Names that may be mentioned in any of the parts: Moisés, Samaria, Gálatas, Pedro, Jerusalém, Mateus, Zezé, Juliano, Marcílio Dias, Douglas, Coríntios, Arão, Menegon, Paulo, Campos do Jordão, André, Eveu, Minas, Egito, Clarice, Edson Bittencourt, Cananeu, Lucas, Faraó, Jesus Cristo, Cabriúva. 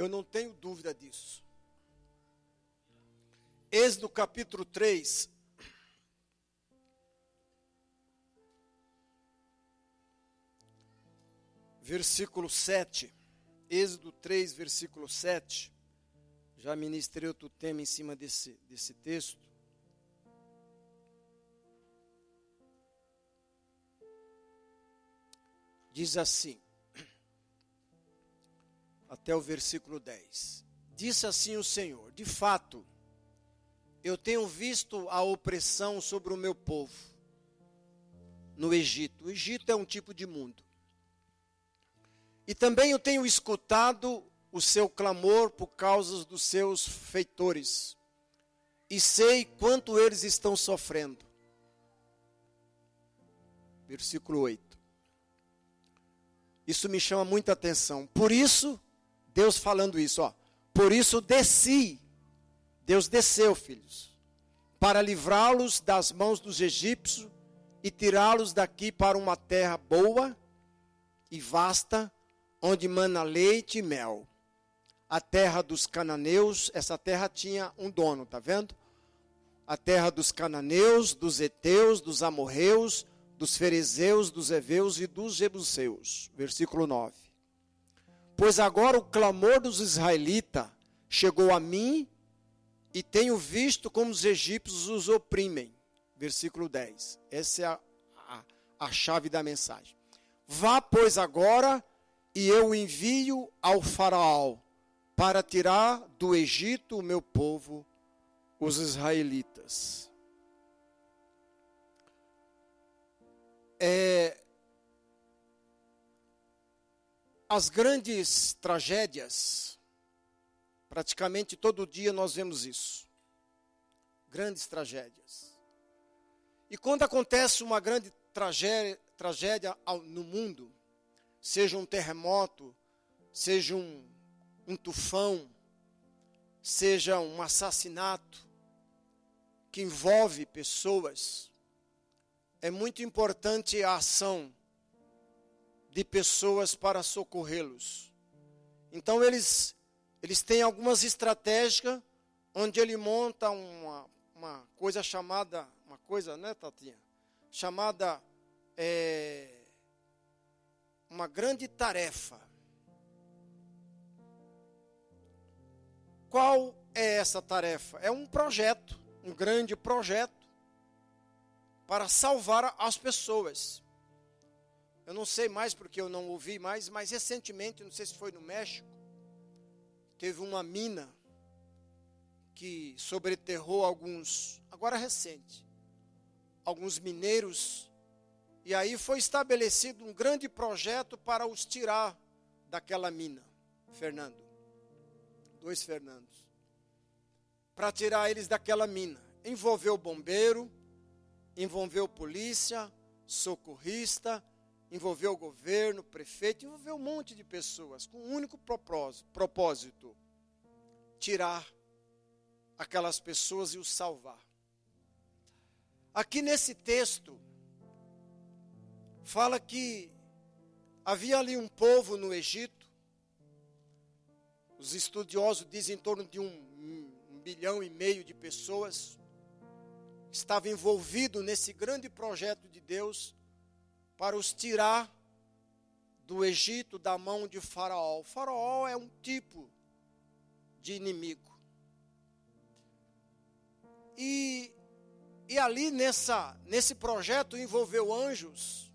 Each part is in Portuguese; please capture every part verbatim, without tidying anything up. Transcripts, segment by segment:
Eu não tenho dúvida disso. Êxodo capítulo três. Versículo sete. Êxodo três, versículo sete. Já ministrei outro tema em cima desse, desse texto. Diz assim, até o versículo dez. Disse assim o Senhor: de fato, eu tenho visto a opressão sobre o meu povo no Egito. O Egito é um tipo de mundo. E também eu tenho escutado o seu clamor por causa dos seus feitores. E sei quanto eles estão sofrendo. Versículo oito. Isso me chama muita atenção. Por isso, Deus falando isso, ó. Por isso desci. Deus desceu, filhos, para livrá-los das mãos dos egípcios e tirá-los daqui para uma terra boa e vasta, onde mana leite e mel. A terra dos cananeus, essa terra tinha um dono, tá vendo? A terra dos cananeus, dos eteus, dos amorreus, dos ferezeus, dos eveus e dos jebuseus. Versículo nove. Pois agora o clamor dos israelitas chegou a mim e tenho visto como os egípcios os oprimem. Versículo dez. Essa é a, a, a chave da mensagem. Vá, pois, agora e eu envio ao Faraó para tirar do Egito o meu povo, os israelitas. É, as grandes tragédias, praticamente todo dia nós vemos isso. Grandes tragédias. E quando acontece uma grande tragédia, tragédia ao, no mundo, seja um terremoto, seja um, um tufão, seja um assassinato que envolve pessoas, é muito importante a ação de pessoas para socorrê-los. Então eles, eles têm algumas estratégias onde ele monta uma, uma coisa chamada, uma coisa, né, Tatinha? Chamada é, uma grande tarefa. Qual é essa tarefa? É um projeto, um grande projeto, para salvar as pessoas. Eu não sei mais porque eu não ouvi mais, mas recentemente, não sei se foi no México, teve uma mina que sobreterrou alguns, agora recente, alguns mineiros, e aí foi estabelecido um grande projeto para os tirar daquela mina, Fernando, dois Fernandos, para tirar eles daquela mina. Envolveu o bombeiro, envolveu polícia, socorrista, envolveu o governo, prefeito, envolveu um monte de pessoas com um único propósito: tirar aquelas pessoas e os salvar. Aqui nesse texto, fala que havia ali um povo no Egito, os estudiosos dizem em torno de um, um bilhão e meio de pessoas, estava envolvido nesse grande projeto de Deus para os tirar do Egito, da mão de Faraó. O Faraó é um tipo de inimigo. E, e ali nessa, nesse projeto envolveu anjos,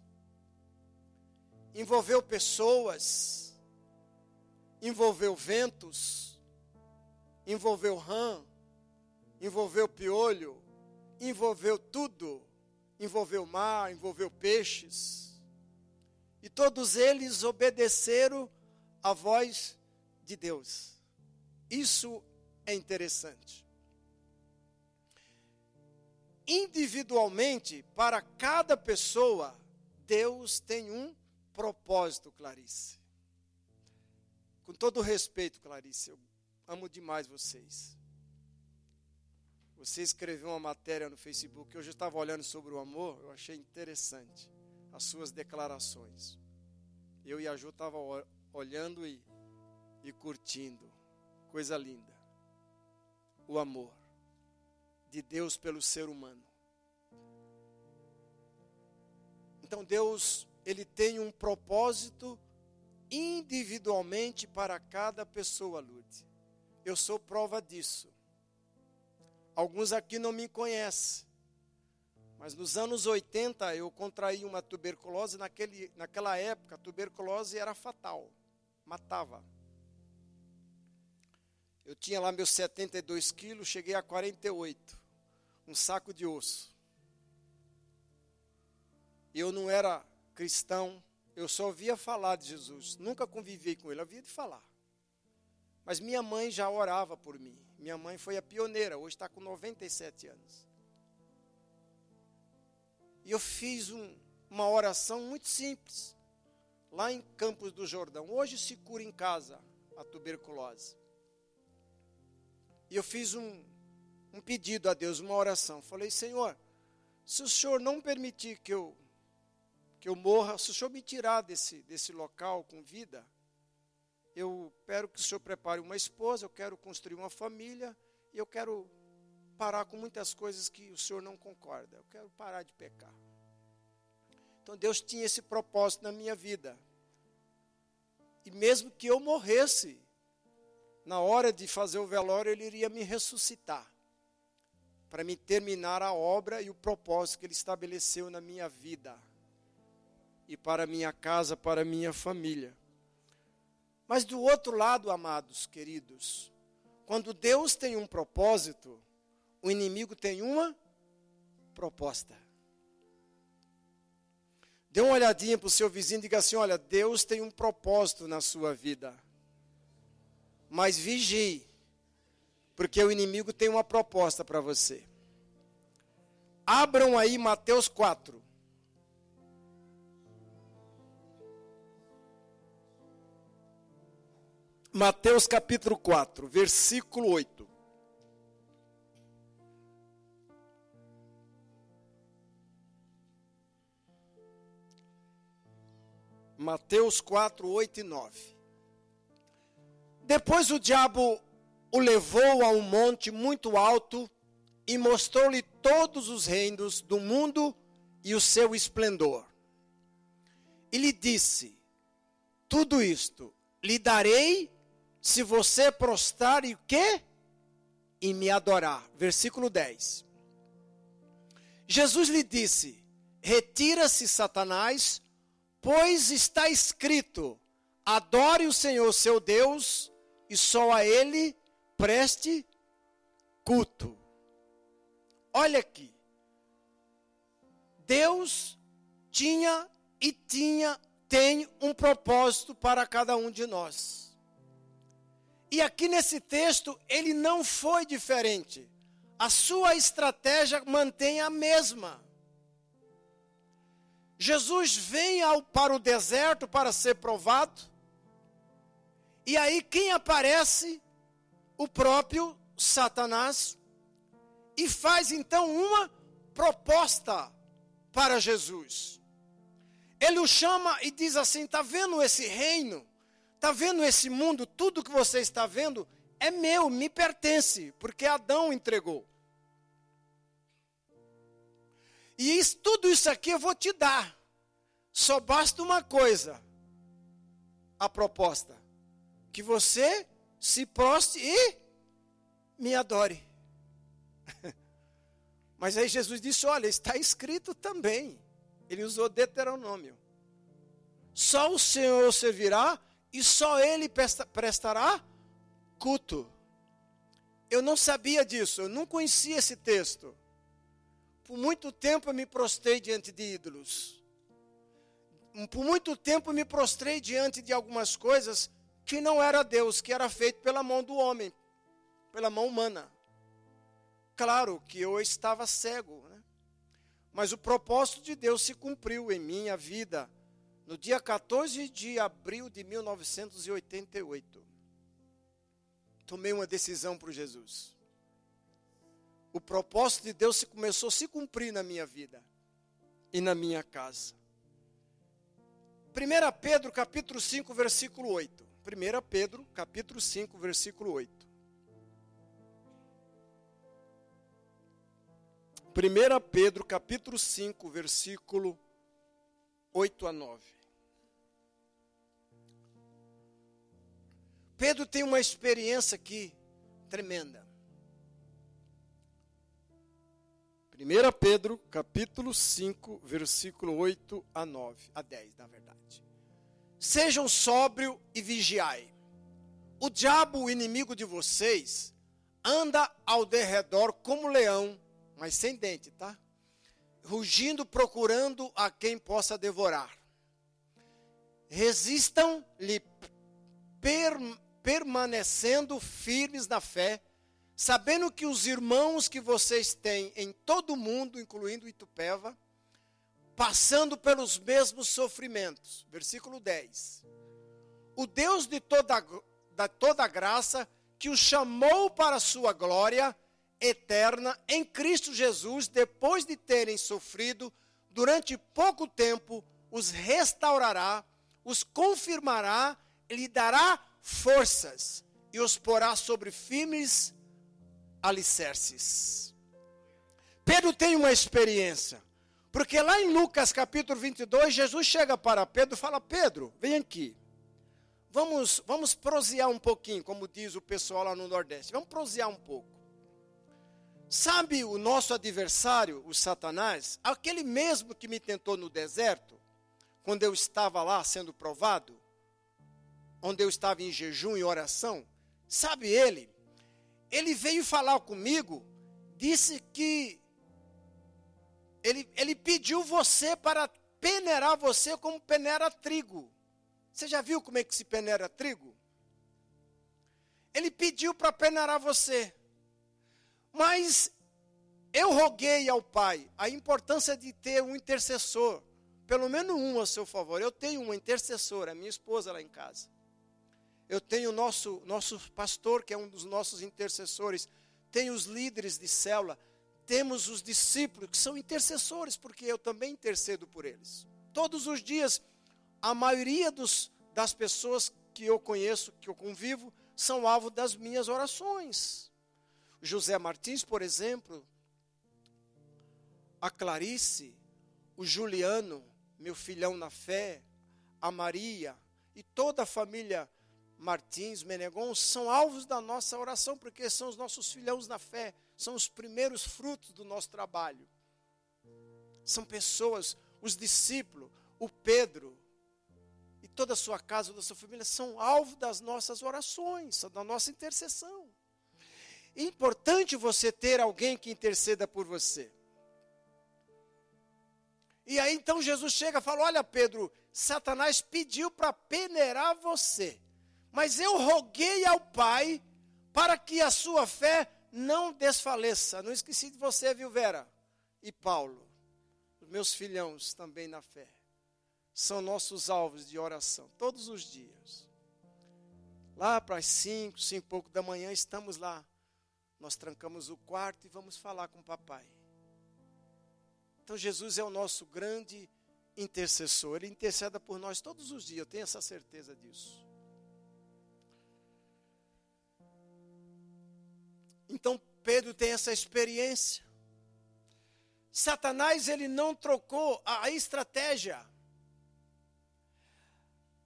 envolveu pessoas, envolveu ventos, envolveu rã, envolveu piolho, envolveu tudo, envolveu mar, envolveu peixes, e todos eles obedeceram à voz de Deus. Isso é interessante. Individualmente, para cada pessoa, Deus tem um propósito, Clarice. Com todo respeito, Clarice, eu amo demais vocês. Você escreveu uma matéria no Facebook, hoje eu estava olhando sobre o amor, eu achei interessante as suas declarações. Eu e a Ju estava olhando e, e curtindo. Coisa linda. O amor de Deus pelo ser humano. Então Deus, ele tem um propósito individualmente para cada pessoa, Lourdes. Eu sou prova disso. Alguns aqui não me conhecem. Mas nos anos oitenta eu contraí uma tuberculose. Naquele, naquela época a tuberculose era fatal. Matava. Eu tinha lá meus setenta e dois quilos, cheguei a quarenta e oito. Um saco de osso. Eu não era cristão. Eu só ouvia falar de Jesus. Nunca convivi com ele, havia de falar. Mas minha mãe já orava por mim. Minha mãe foi a pioneira. Hoje está com noventa e sete anos. E eu fiz um, uma oração muito simples. Lá em Campos do Jordão. Hoje se cura em casa a tuberculose. E eu fiz um, um pedido a Deus, uma oração. Falei, Senhor, se o Senhor não permitir que eu, que eu morra, se o Senhor me tirar desse, desse local com vida, eu quero que o Senhor prepare uma esposa, eu quero construir uma família, e eu quero parar com muitas coisas que o Senhor não concorda. Eu quero parar de pecar. Então Deus tinha esse propósito na minha vida. E mesmo que eu morresse, na hora de fazer o velório, ele iria me ressuscitar. Para me terminar a obra e o propósito que ele estabeleceu na minha vida. E para minha casa, para minha família. Mas do outro lado, amados, queridos, quando Deus tem um propósito, o inimigo tem uma proposta. Dê uma olhadinha para o seu vizinho e diga assim, olha, Deus tem um propósito na sua vida. Mas vigie, porque o inimigo tem uma proposta para você. Abram aí Mateus quatro. Mateus capítulo quatro, versículo oito. Mateus quatro, oito e nove. Depois o diabo o levou a um monte muito alto e mostrou-lhe todos os reinos do mundo e o seu esplendor. E lhe disse, tudo isto lhe darei se você prostrar e o quê? E me adorar. Versículo dez. Jesus lhe disse, retira-se Satanás, pois está escrito, adore o Senhor seu Deus e só a ele preste culto. Olha aqui. Deus tinha e tinha, tem um propósito para cada um de nós. E aqui nesse texto, ele não foi diferente. A sua estratégia mantém a mesma. Jesus vem ao, para o deserto para ser provado. E aí quem aparece? O próprio Satanás, e faz então uma proposta para Jesus. Ele o chama e diz assim, está vendo esse reino? Está vendo esse mundo? Tudo que você está vendo é meu, me pertence, porque Adão entregou. E isso, tudo isso aqui eu vou te dar. Só basta uma coisa, a proposta, que você se proste e me adore. Mas aí Jesus disse, olha, está escrito também. Ele usou Deuteronômio. Só o Senhor servirá e só ele prestará culto. Eu não sabia disso, eu não conhecia esse texto. Por muito tempo eu me prostrei diante de ídolos. Por muito tempo eu me prostrei diante de algumas coisas que não era Deus, que era feito pela mão do homem, pela mão humana. Claro que eu estava cego, né? Mas o propósito de Deus se cumpriu em minha vida, no dia quatorze de abril de mil novecentos e oitenta e oito. Tomei uma decisão por Jesus. O propósito de Deus se começou a se cumprir na minha vida e na minha casa. primeira Pedro, capítulo cinco, versículo oito. primeira Pedro, capítulo cinco, versículo oito. primeira Pedro, capítulo cinco, versículo oito a nove. Pedro tem uma experiência aqui tremenda. primeira Pedro, capítulo cinco, versículo oito a nove, a dez, na verdade. Sejam sóbrio e vigiai. O diabo, o inimigo de vocês, anda ao derredor como leão, mas sem dente, tá? Rugindo, procurando a quem possa devorar. Resistam-lhe, per, permanecendo firmes na fé, sabendo que os irmãos que vocês têm em todo o mundo, incluindo Itupeva, passando pelos mesmos sofrimentos. Versículo dez. O Deus de toda, de toda graça, que os chamou para a sua glória eterna em Cristo Jesus, depois de terem sofrido durante pouco tempo, os restaurará, os confirmará, lhe dará forças e os porá sobre firmes alicerces. Pedro tem uma experiência, porque lá em Lucas capítulo vinte e dois, Jesus chega para Pedro e fala: Pedro, vem aqui, vamos, vamos prosear um pouquinho, como diz o pessoal lá no Nordeste, vamos prosear um pouco. Sabe o nosso adversário, o Satanás, aquele mesmo que me tentou no deserto, quando eu estava lá sendo provado, onde eu estava em jejum e oração, sabe ele? Ele veio falar comigo, disse que ele, ele pediu você para peneirar você como peneira trigo. Você já viu como é que se peneira trigo? Ele pediu para peneirar você. Mas eu roguei ao Pai a importância de ter um intercessor, pelo menos um a seu favor. Eu tenho uma intercessora, minha esposa lá em casa. Eu tenho o nosso, nosso pastor, que é um dos nossos intercessores. Tenho os líderes de célula. Temos os discípulos, que são intercessores, porque eu também intercedo por eles. Todos os dias, a maioria dos, das pessoas que eu conheço, que eu convivo, são alvo das minhas orações. José Martins, por exemplo, a Clarice, o Juliano, meu filhão na fé, a Maria e toda a família Martins, Menegon, são alvos da nossa oração, porque são os nossos filhões na fé, são os primeiros frutos do nosso trabalho. São pessoas, os discípulos, o Pedro e toda a sua casa, toda a sua família, são alvo das nossas orações, da nossa intercessão. É importante você ter alguém que interceda por você. E aí então Jesus chega e fala: olha Pedro, Satanás pediu para peneirar você, mas eu roguei ao Pai para que a sua fé não desfaleça. Não esqueci de você, viu, Vera? E Paulo, meus filhões também na fé, são nossos alvos de oração, todos os dias. Lá para as cinco, cinco e pouco da manhã, estamos lá. Nós trancamos o quarto e vamos falar com o papai. Então Jesus é o nosso grande intercessor. Ele intercede por nós todos os dias, eu tenho essa certeza disso. Então Pedro tem essa experiência. Satanás, ele não trocou a estratégia.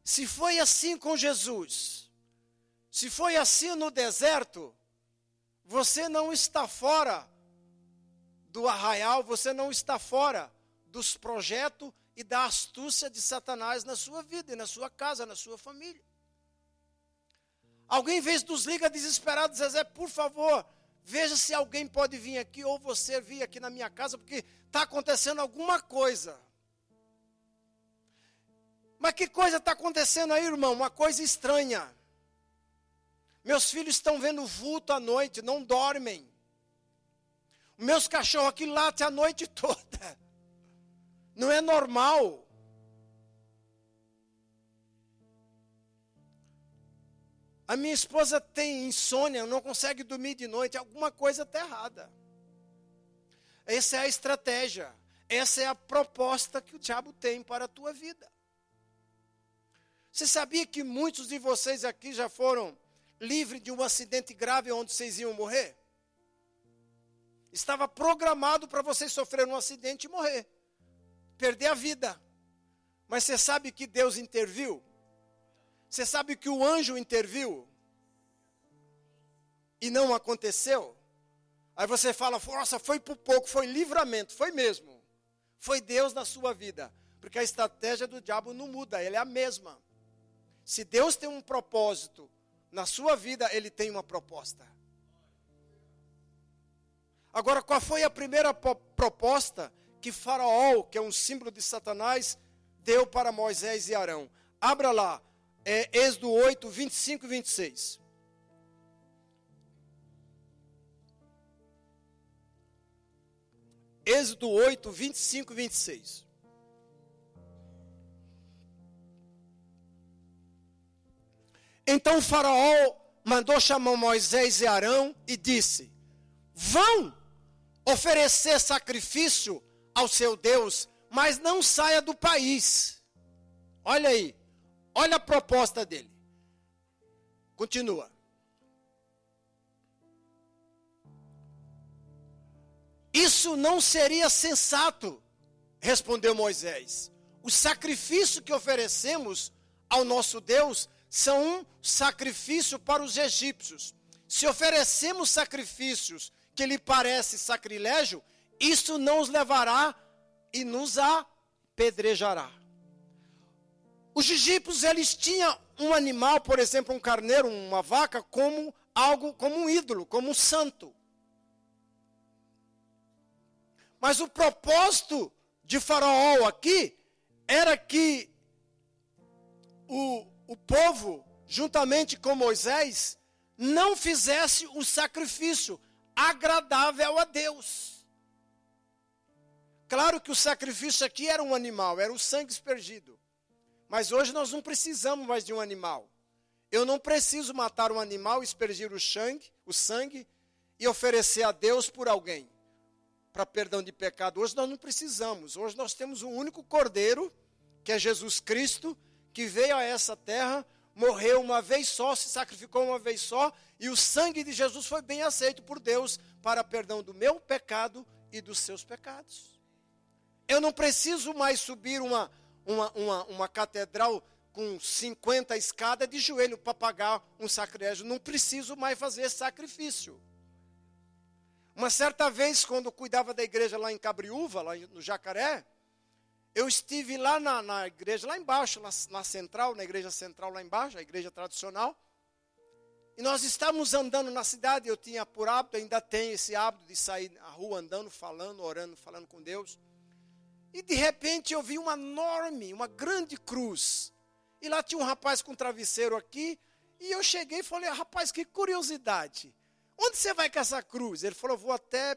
Se foi assim com Jesus, se foi assim no deserto, você não está fora do arraial, você não está fora dos projetos e da astúcia de Satanás na sua vida, na sua casa, na sua família. Alguém vez nos liga desesperado, Zezé, por favor, veja se alguém pode vir aqui ou você vir aqui na minha casa, porque está acontecendo alguma coisa. Mas que coisa está acontecendo aí, irmão? Uma coisa estranha. Meus filhos estão vendo vulto à noite, não dormem. Meus cachorros aqui latem a noite toda. Não é normal. A minha esposa tem insônia, não consegue dormir de noite. Alguma coisa está errada. Essa é a estratégia. Essa é a proposta que o diabo tem para a tua vida. Você sabia que muitos de vocês aqui já foram livres de um acidente grave onde vocês iam morrer? Estava programado para vocês sofrerem um acidente e morrer. Perder a vida. Mas você sabe que Deus interviu? Você sabe que o anjo interviu? E não aconteceu? Aí você fala, nossa, foi por pouco, foi livramento, foi mesmo. Foi Deus na sua vida. Porque a estratégia do diabo não muda, ela é a mesma. Se Deus tem um propósito na sua vida, Ele tem uma proposta. Agora, qual foi a primeira proposta que Faraó, que é um símbolo de Satanás, deu para Moisés e Arão? Abra lá, é Êxodo oito, vinte e cinco e vinte e seis. Êxodo oito, vinte e cinco e vinte e seis. Então o Faraó mandou chamar Moisés e Arão e disse: vão oferecer sacrifício ao seu Deus, mas não saia do país. Olha aí, olha a proposta dele. Continua. Isso não seria sensato, respondeu Moisés. O sacrifício que oferecemos ao nosso Deus são um sacrifício para os egípcios. Se oferecemos sacrifícios que lhe parecem sacrilégio, isso não os levará e nos apedrejará. Os egípcios, eles tinham um animal, por exemplo, um carneiro, uma vaca, como algo, como um ídolo, como um santo. Mas o propósito de Faraó aqui era que o, o povo, juntamente com Moisés, não fizesse um sacrifício agradável a Deus. Claro que o sacrifício aqui era um animal, era o sangue aspergido. Mas hoje nós não precisamos mais de um animal. Eu não preciso matar um animal, aspergir o sangue, o sangue e oferecer a Deus por alguém, para perdão de pecado. Hoje nós não precisamos. Hoje nós temos um único cordeiro, que é Jesus Cristo, que veio a essa terra, morreu uma vez só, se sacrificou uma vez só, e o sangue de Jesus foi bem aceito por Deus para perdão do meu pecado e dos seus pecados. Eu não preciso mais subir uma, uma, uma, uma catedral com cinquenta escadas de joelho para pagar um sacrilégio. Não preciso mais fazer sacrifício. Uma certa vez, quando eu cuidava da igreja lá em Cabriúva, lá no Jacaré, eu estive lá na, na igreja, lá embaixo, na, na central, na igreja central lá embaixo, a igreja tradicional. E nós estávamos andando na cidade, eu tinha por hábito, ainda tenho esse hábito de sair à rua andando, falando, orando, falando com Deus. E de repente eu vi uma enorme, uma grande cruz. E lá tinha um rapaz com um travesseiro aqui. E eu cheguei e falei, rapaz, que curiosidade. Onde você vai com essa cruz? Ele falou, vou até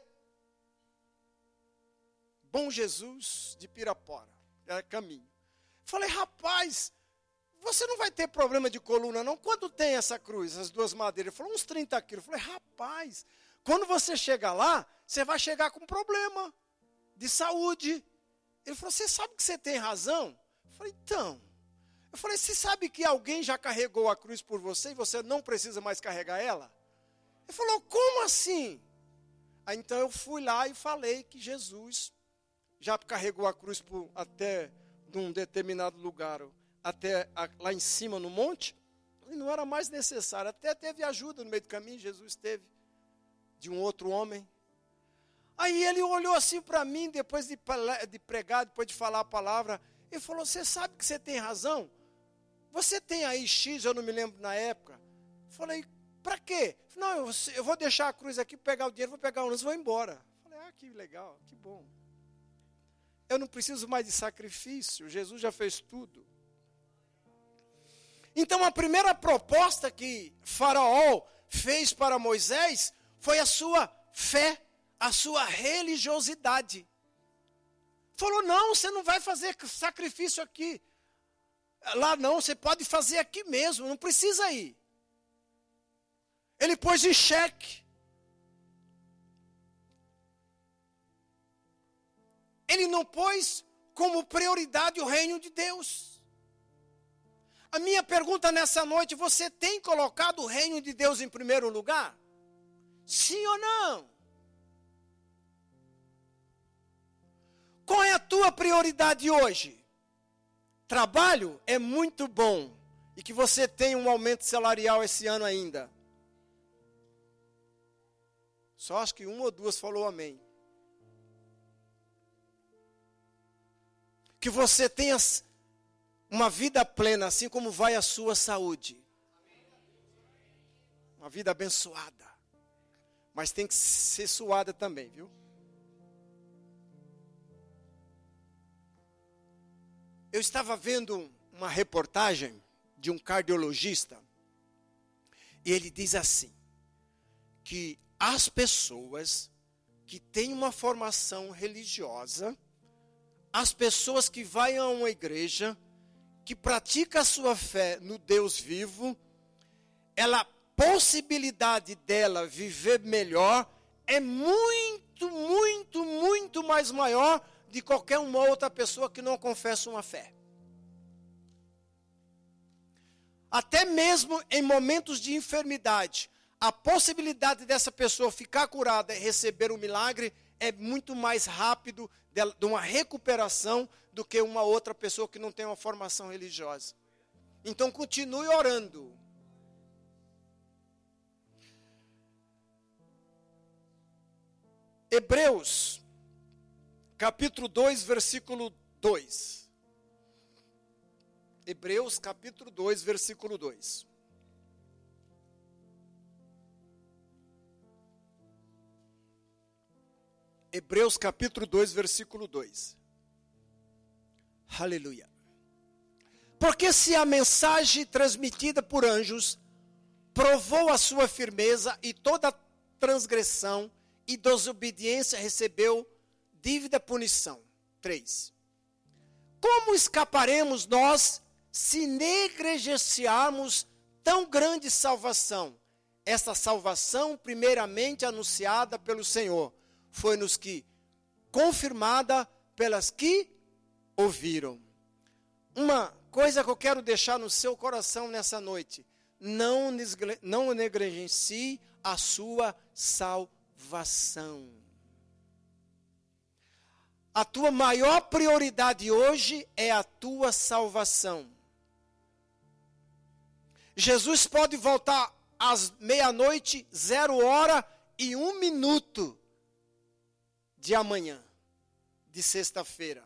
Bom Jesus de Pirapora. Era caminho. Falei, rapaz, você não vai ter problema de coluna não? Quanto tem essa cruz, as duas madeiras? Ele falou, uns trinta quilos. Falei, rapaz, quando você chegar lá, você vai chegar com problema de saúde. Ele falou, você sabe que você tem razão? Eu falei, então. Eu falei, você sabe que alguém já carregou a cruz por você e você não precisa mais carregar ela? Ele falou, como assim? Aí então eu fui lá e falei que Jesus já carregou a cruz por, até de um determinado lugar, até a, lá em cima no monte, e não era mais necessário. Até teve ajuda no meio do caminho, Jesus teve, de um outro homem. Aí ele olhou assim para mim, depois de, de pregar, depois de falar a palavra, e falou, você sabe que você tem razão? Você tem aí X, eu não me lembro na época. Eu falei, para quê? Não, eu vou deixar a cruz aqui, pegar o dinheiro, vou pegar o ônibus e vou embora. Eu falei, ah, que legal, que bom. Eu não preciso mais de sacrifício, Jesus já fez tudo. Então a primeira proposta que Faraó fez para Moisés foi a sua fé, a sua religiosidade. Falou, não, você não vai fazer sacrifício aqui. Lá não, você pode fazer aqui mesmo, não precisa ir. Ele pôs em xeque. Ele não pôs como prioridade o reino de Deus. A minha pergunta nessa noite, você tem colocado o reino de Deus em primeiro lugar? Sim ou não? Qual é a tua prioridade hoje? Trabalho é muito bom. E que você tenha um aumento salarial esse ano ainda. Só acho que uma ou duas falou amém. Que você tenha uma vida plena, assim como vai a sua saúde. Uma vida abençoada. Mas tem que ser suada também, viu? Eu estava vendo uma reportagem de um cardiologista. E ele diz assim, que as pessoas que têm uma formação religiosa, as pessoas que vão a uma igreja, que pratica a sua fé no Deus vivo, ela, a possibilidade dela viver melhor é muito, muito, muito mais maior de qualquer uma outra pessoa que não confessa uma fé. Até mesmo em momentos de enfermidade, a possibilidade dessa pessoa ficar curada e receber um milagre é muito mais rápido de uma recuperação do que uma outra pessoa que não tem uma formação religiosa. Então continue orando. Hebreus, capítulo dois, versículo dois. Hebreus, capítulo dois, versículo dois. Hebreus capítulo dois, versículo dois. Aleluia. Porque se a mensagem transmitida por anjos provou a sua firmeza e toda transgressão e desobediência recebeu dívida punição. três. Como escaparemos nós se negligenciarmos tão grande salvação? Esta salvação primeiramente anunciada pelo Senhor, foi-nos que, confirmada pelas que ouviram. Uma coisa que eu quero deixar no seu coração nessa noite. Não, não negligencie a sua salvação. A tua maior prioridade hoje é a tua salvação. Jesus pode voltar às meia-noite, zero hora e um minuto. De amanhã, de sexta-feira.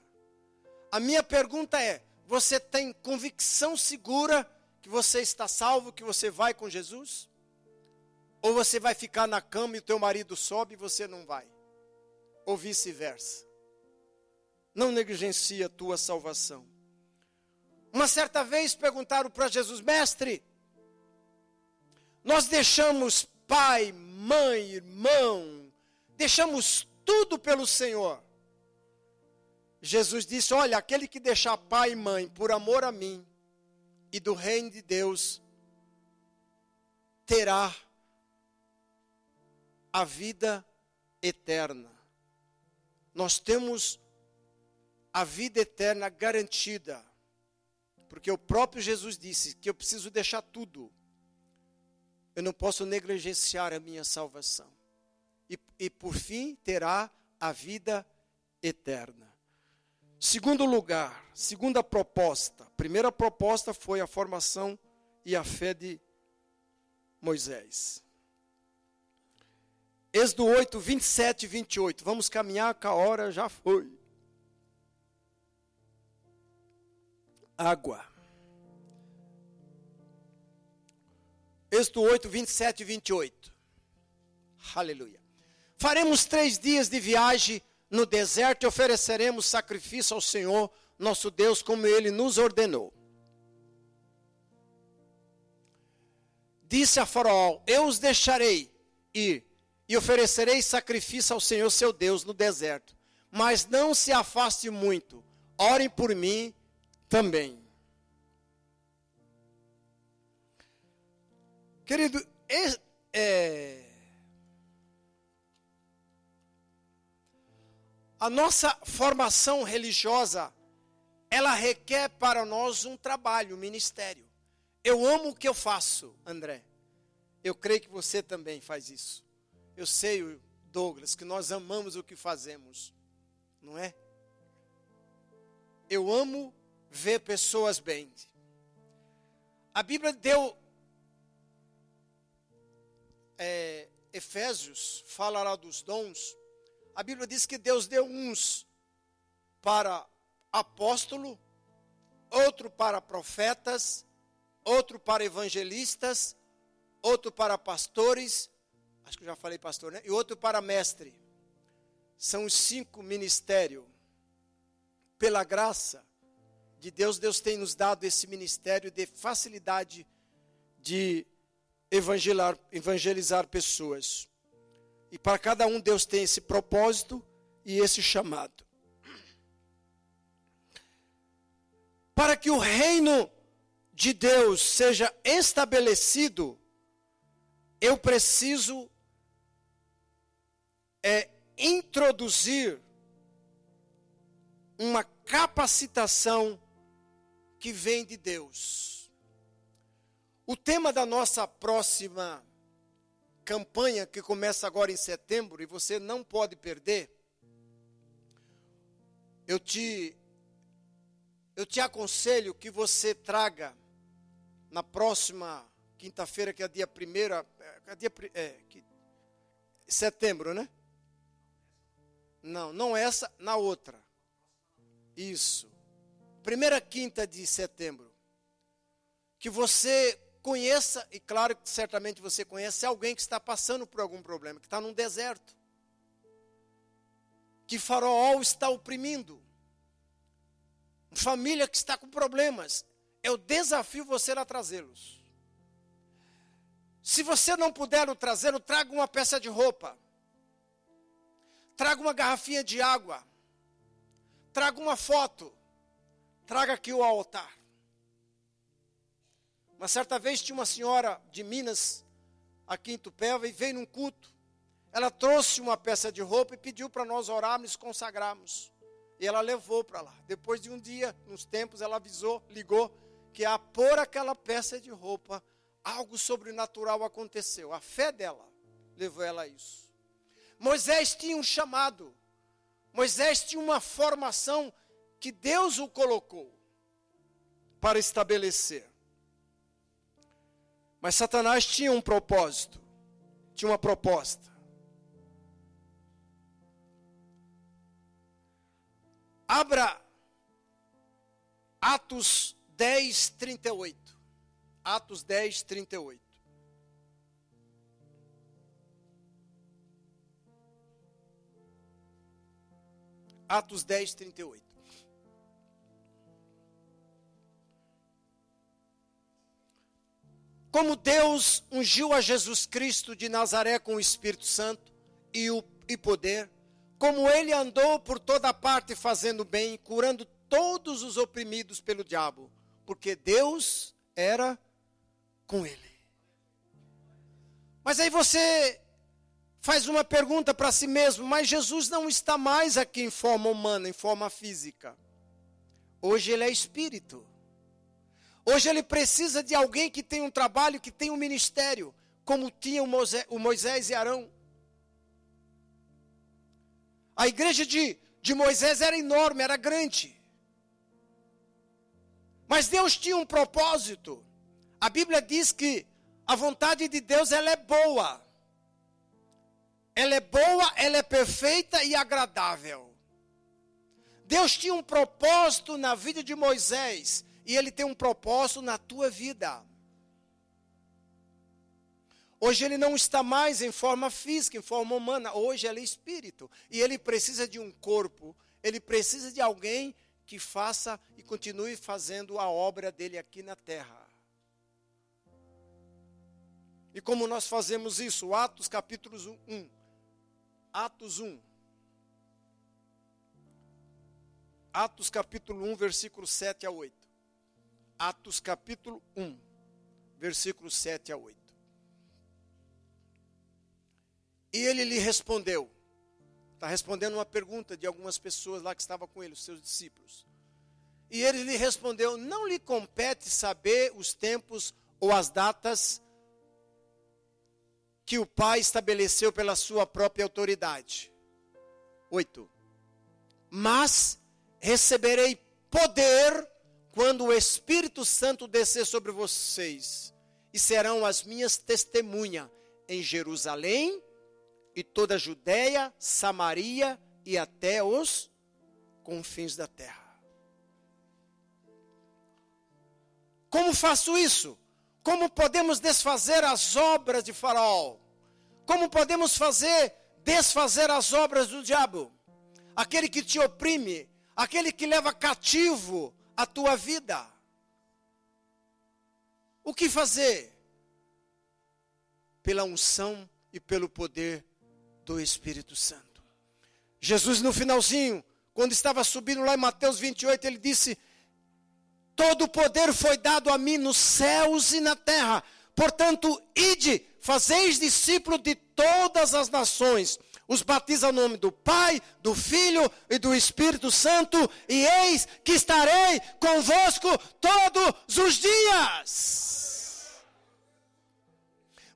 A minha pergunta é, você tem convicção segura que você está salvo, que você vai com Jesus? Ou você vai ficar na cama e o teu marido sobe e você não vai? Ou vice-versa. Não negligencia a tua salvação. Uma certa vez perguntaram para Jesus, mestre, nós deixamos pai, mãe, irmão, deixamos tudo pelo Senhor. Jesus disse, olha, aquele que deixar pai e mãe por amor a mim e do reino de Deus, terá a vida eterna. Nós temos a vida eterna garantida, porque o próprio Jesus disse que eu preciso deixar tudo. Eu não posso negligenciar a minha salvação. E, e por fim terá a vida eterna. Segundo lugar, segunda proposta. Primeira proposta foi a formação e a fé de Moisés. Êxodo oito, vinte e sete e vinte e oito. Vamos caminhar, que a hora já foi. Água. Êxodo oito, vinte e sete e vinte e oito. Aleluia. Faremos três dias de viagem no deserto e ofereceremos sacrifício ao Senhor, nosso Deus, como Ele nos ordenou. Disse a Faraó, eu os deixarei ir e oferecerei sacrifício ao Senhor, seu Deus, no deserto. Mas não se afaste muito, orem por mim também. Querido, é... é a nossa formação religiosa, ela requer para nós um trabalho, um ministério. Eu amo o que eu faço, André. Eu creio que você também faz isso. Eu sei, Douglas, que nós amamos o que fazemos. Não é? Eu amo ver pessoas bem. A Bíblia deu... É, Efésios falará dos dons. A Bíblia diz que Deus deu uns para apóstolo, outro para profetas, outro para evangelistas, outro para pastores, acho que eu já falei pastor, né? E outro para mestre. São os cinco ministérios. Pela graça de Deus, Deus tem nos dado esse ministério de facilidade de evangelizar, evangelizar pessoas. E para cada um Deus tem esse propósito e esse chamado. Para que o reino de Deus seja estabelecido, eu preciso é, introduzir uma capacitação que vem de Deus. O tema da nossa próxima campanha, que começa agora em setembro, e você não pode perder, eu te, eu te aconselho que você traga na próxima quinta-feira, que é dia primeiro, é dia, é, que, setembro, né? Não, não essa, na outra. Isso. Primeira quinta de setembro. Que você conheça, e claro que certamente você conhece, alguém que está passando por algum problema, que está num deserto. Que Faraó está oprimindo. Família que está com problemas. Eu desafio você a trazê-los. Se você não puder o trazê-lo, traga uma peça de roupa. Traga uma garrafinha de água. Traga uma foto. Traga aqui o altar. Uma certa vez tinha uma senhora de Minas, aqui em Itupeva, e veio num culto. Ela trouxe uma peça de roupa e pediu para nós orarmos e consagrarmos. E ela levou para lá. Depois de um dia, uns tempos, ela avisou, ligou, que a pôr aquela peça de roupa, algo sobrenatural aconteceu. A fé dela levou ela a isso. Moisés tinha um chamado. Moisés tinha uma formação que Deus o colocou para estabelecer. Mas Satanás tinha um propósito. Tinha uma proposta. Abra Atos dez, trinta e oito. Atos dez, trinta e oito. Atos dez, trinta e oito. Como Deus ungiu a Jesus Cristo de Nazaré com o Espírito Santo e o e poder, como ele andou por toda parte fazendo bem, curando todos os oprimidos pelo diabo, porque Deus era com ele. Mas aí você faz uma pergunta para si mesmo, mas Jesus não está mais aqui em forma humana, em forma física. Hoje ele é espírito. Hoje ele precisa de alguém que tenha um trabalho, que tenha um ministério, como tinha o Moisés e Arão. A igreja de, de Moisés era enorme, era grande. Mas Deus tinha um propósito. A Bíblia diz que a vontade de Deus, ela é boa. Ela é boa, ela é perfeita e agradável. Deus tinha um propósito na vida de Moisés. E ele tem um propósito na tua vida. Hoje ele não está mais em forma física, em forma humana. Hoje ele é espírito. E ele precisa de um corpo. Ele precisa de alguém que faça e continue fazendo a obra dele aqui na terra. E como nós fazemos isso? Atos capítulo um. Atos um. Atos capítulo um, versículo sete a oito. Atos capítulo um, versículo sete a oito. E ele lhe respondeu. Está respondendo uma pergunta de algumas pessoas lá que estavam com ele, os seus discípulos. E ele lhe respondeu: não lhe compete saber os tempos ou as datas que o Pai estabeleceu pela sua própria autoridade. oito. Mas receberei poder quando o Espírito Santo descer sobre vocês, e serão as minhas testemunhas em Jerusalém e toda a Judeia, Samaria e até os confins da terra. Como faço isso? Como podemos desfazer as obras de Faraó? Como podemos fazer desfazer as obras do diabo? Aquele que te oprime, aquele que leva cativo a tua vida. O que fazer? Pela unção e pelo poder do Espírito Santo. Jesus, no finalzinho, quando estava subindo lá em Mateus vinte e oito, ele disse: todo o poder foi dado a mim nos céus e na terra. Portanto, ide, fazeis discípulos de todas as nações. Os batiza em nome do Pai, do Filho e do Espírito Santo. E eis que estarei convosco todos os dias.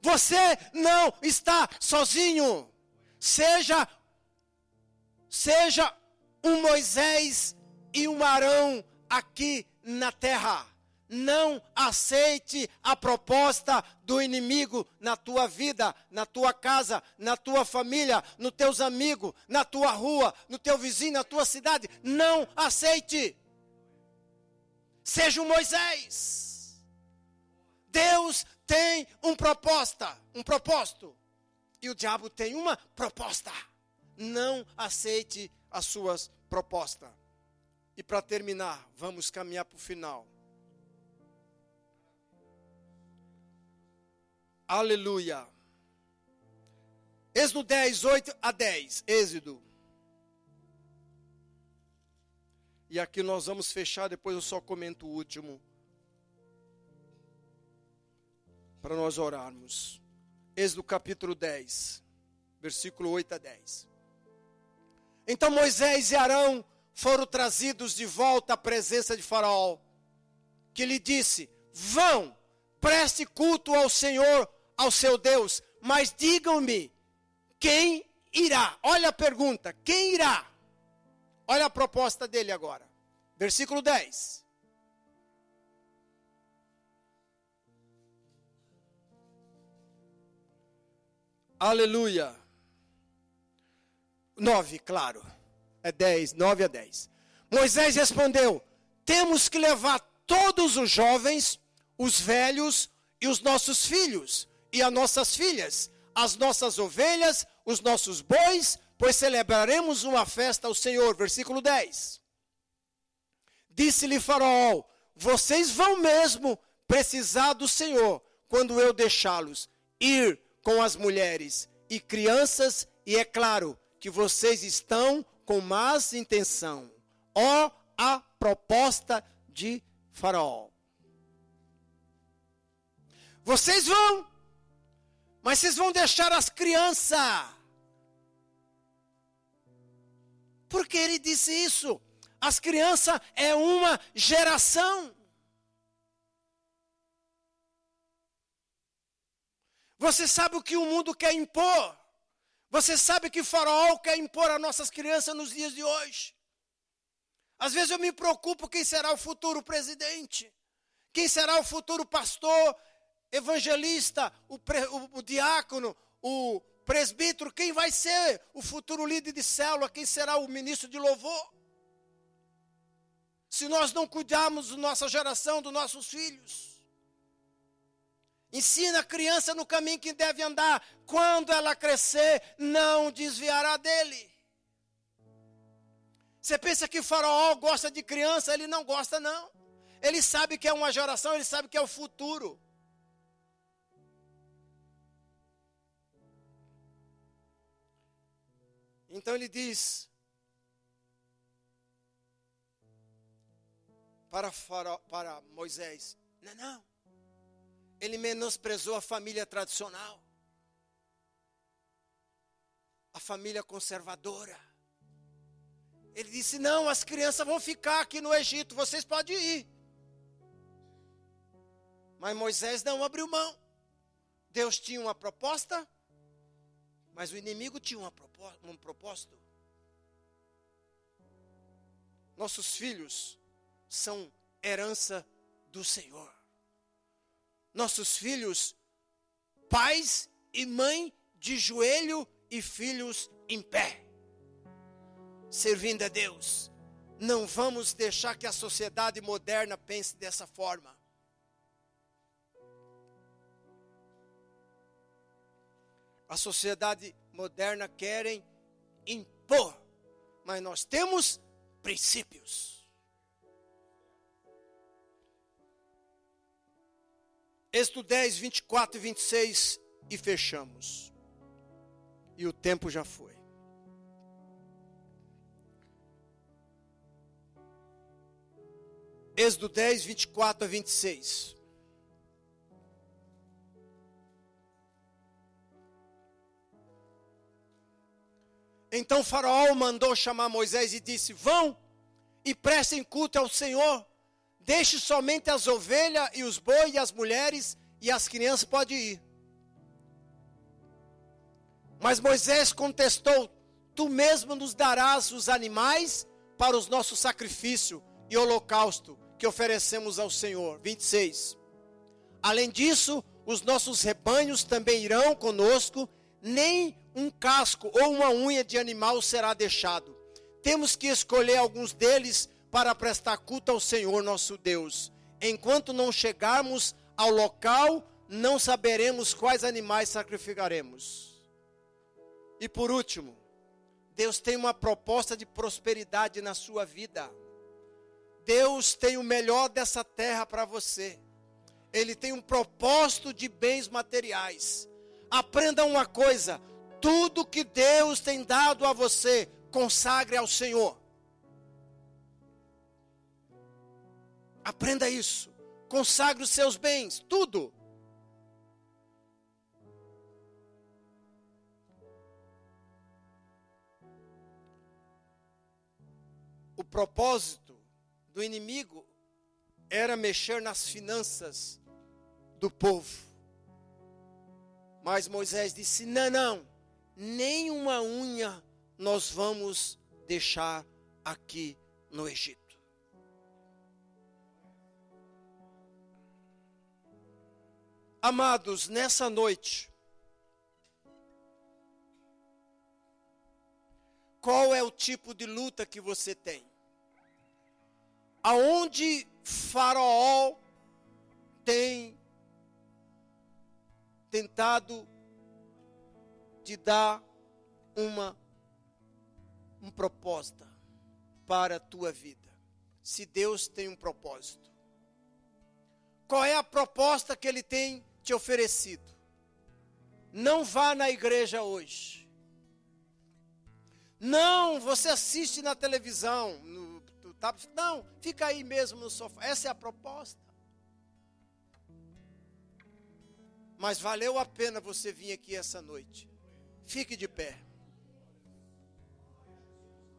Você não está sozinho. Seja, seja um Moisés e um Arão aqui na terra. Não aceite a proposta do inimigo na tua vida, na tua casa, na tua família, nos teus amigos, na tua rua, no teu vizinho, na tua cidade. Não aceite. Seja um Moisés. Deus tem um proposta, um propósito. E o diabo tem uma proposta. Não aceite as suas propostas. E para terminar, vamos caminhar para o final. Aleluia. Êxodo dez, oito a dez. Êxodo. E aqui nós vamos fechar, depois eu só comento o último, para nós orarmos. Êxodo capítulo dez, versículo oito a dez. Então Moisés e Arão foram trazidos de volta à presença de Faraó, que lhe disse: vão, preste culto ao Senhor, ao seu Deus, mas digam-me, quem irá? Olha a pergunta, quem irá? Olha a proposta dele agora. Versículo dez. Aleluia. nove, claro. É dez, nove a dez. Moisés respondeu: temos que levar todos os jovens, os velhos e os nossos filhos e as nossas filhas, as nossas ovelhas, os nossos bois, pois celebraremos uma festa ao Senhor. Versículo dez. Disse-lhe Faraó: vocês vão mesmo precisar do Senhor quando eu deixá-los ir com as mulheres e crianças, e é claro que vocês estão com más intenção. Ó, a proposta de Faraó. Vocês vão, mas vocês vão deixar as crianças. Por que ele disse isso? As crianças é uma geração. Você sabe o que o mundo quer impor. Você sabe que Faraó quer impor a nossas crianças nos dias de hoje. Às vezes eu me preocupo quem será o futuro presidente, quem será o futuro pastor, evangelista, o, pre, o, o diácono, o presbítero, quem vai ser o futuro líder de célula, quem será o ministro de louvor. Se nós não cuidarmos da nossa geração, dos nossos filhos. Ensina a criança no caminho que deve andar. Quando ela crescer, não desviará dele. Você pensa que Faraó gosta de criança? Ele não gosta, não. Ele sabe que é uma geração, ele sabe que é o futuro. Então ele diz para, Faraó, para Moisés: não, não. Ele menosprezou a família tradicional, a família conservadora. Ele disse, não, as crianças vão ficar aqui no Egito, vocês podem ir. Mas Moisés não abriu mão. Deus tinha uma proposta, mas o inimigo tinha uma propós- um propósito. Nossos filhos são herança do Senhor. Nossos filhos, pais e mãe de joelho e filhos em pé, servindo a Deus. Não vamos deixar que a sociedade moderna pense dessa forma. A sociedade moderna querem impor, mas nós temos princípios. Êxodo dez, vinte e quatro e vinte e seis e fechamos. E o tempo já foi. Êxodo dez, vinte e quatro a vinte e seis. Então Faraó mandou chamar Moisés e disse, vão e prestem culto ao Senhor. Deixe somente as ovelhas e os bois e as mulheres e as crianças podem ir. Mas Moisés contestou, tu mesmo nos darás os animais para os nossos sacrifícios e holocausto que oferecemos ao Senhor. vinte e seis. Além disso, os nossos rebanhos também irão conosco, nem um casco ou uma unha de animal será deixado. Temos que escolher alguns deles para prestar culto ao Senhor nosso Deus. Enquanto não chegarmos ao local, não saberemos quais animais sacrificaremos. E por último, Deus tem uma proposta de prosperidade na sua vida. Deus tem o melhor dessa terra para você. Ele tem um propósito de bens materiais. Aprenda uma coisa. Tudo que Deus tem dado a você, consagre ao Senhor. Aprenda isso. Consagre os seus bens, tudo. O propósito do inimigo era mexer nas finanças do povo. Mas Moisés disse, não, não. Nem uma unha nós vamos deixar aqui no Egito. Amados, nessa noite, qual é o tipo de luta que você tem? Aonde Faraó tem tentado de dar uma, uma proposta para a tua vida. Se Deus tem um propósito. Qual é a proposta que Ele tem te oferecido? Não vá na igreja hoje. Não, você assiste na televisão. No, no tablet. Não, fica aí mesmo no sofá. Essa é a proposta. Mas valeu a pena você vir aqui essa noite. Fique de pé.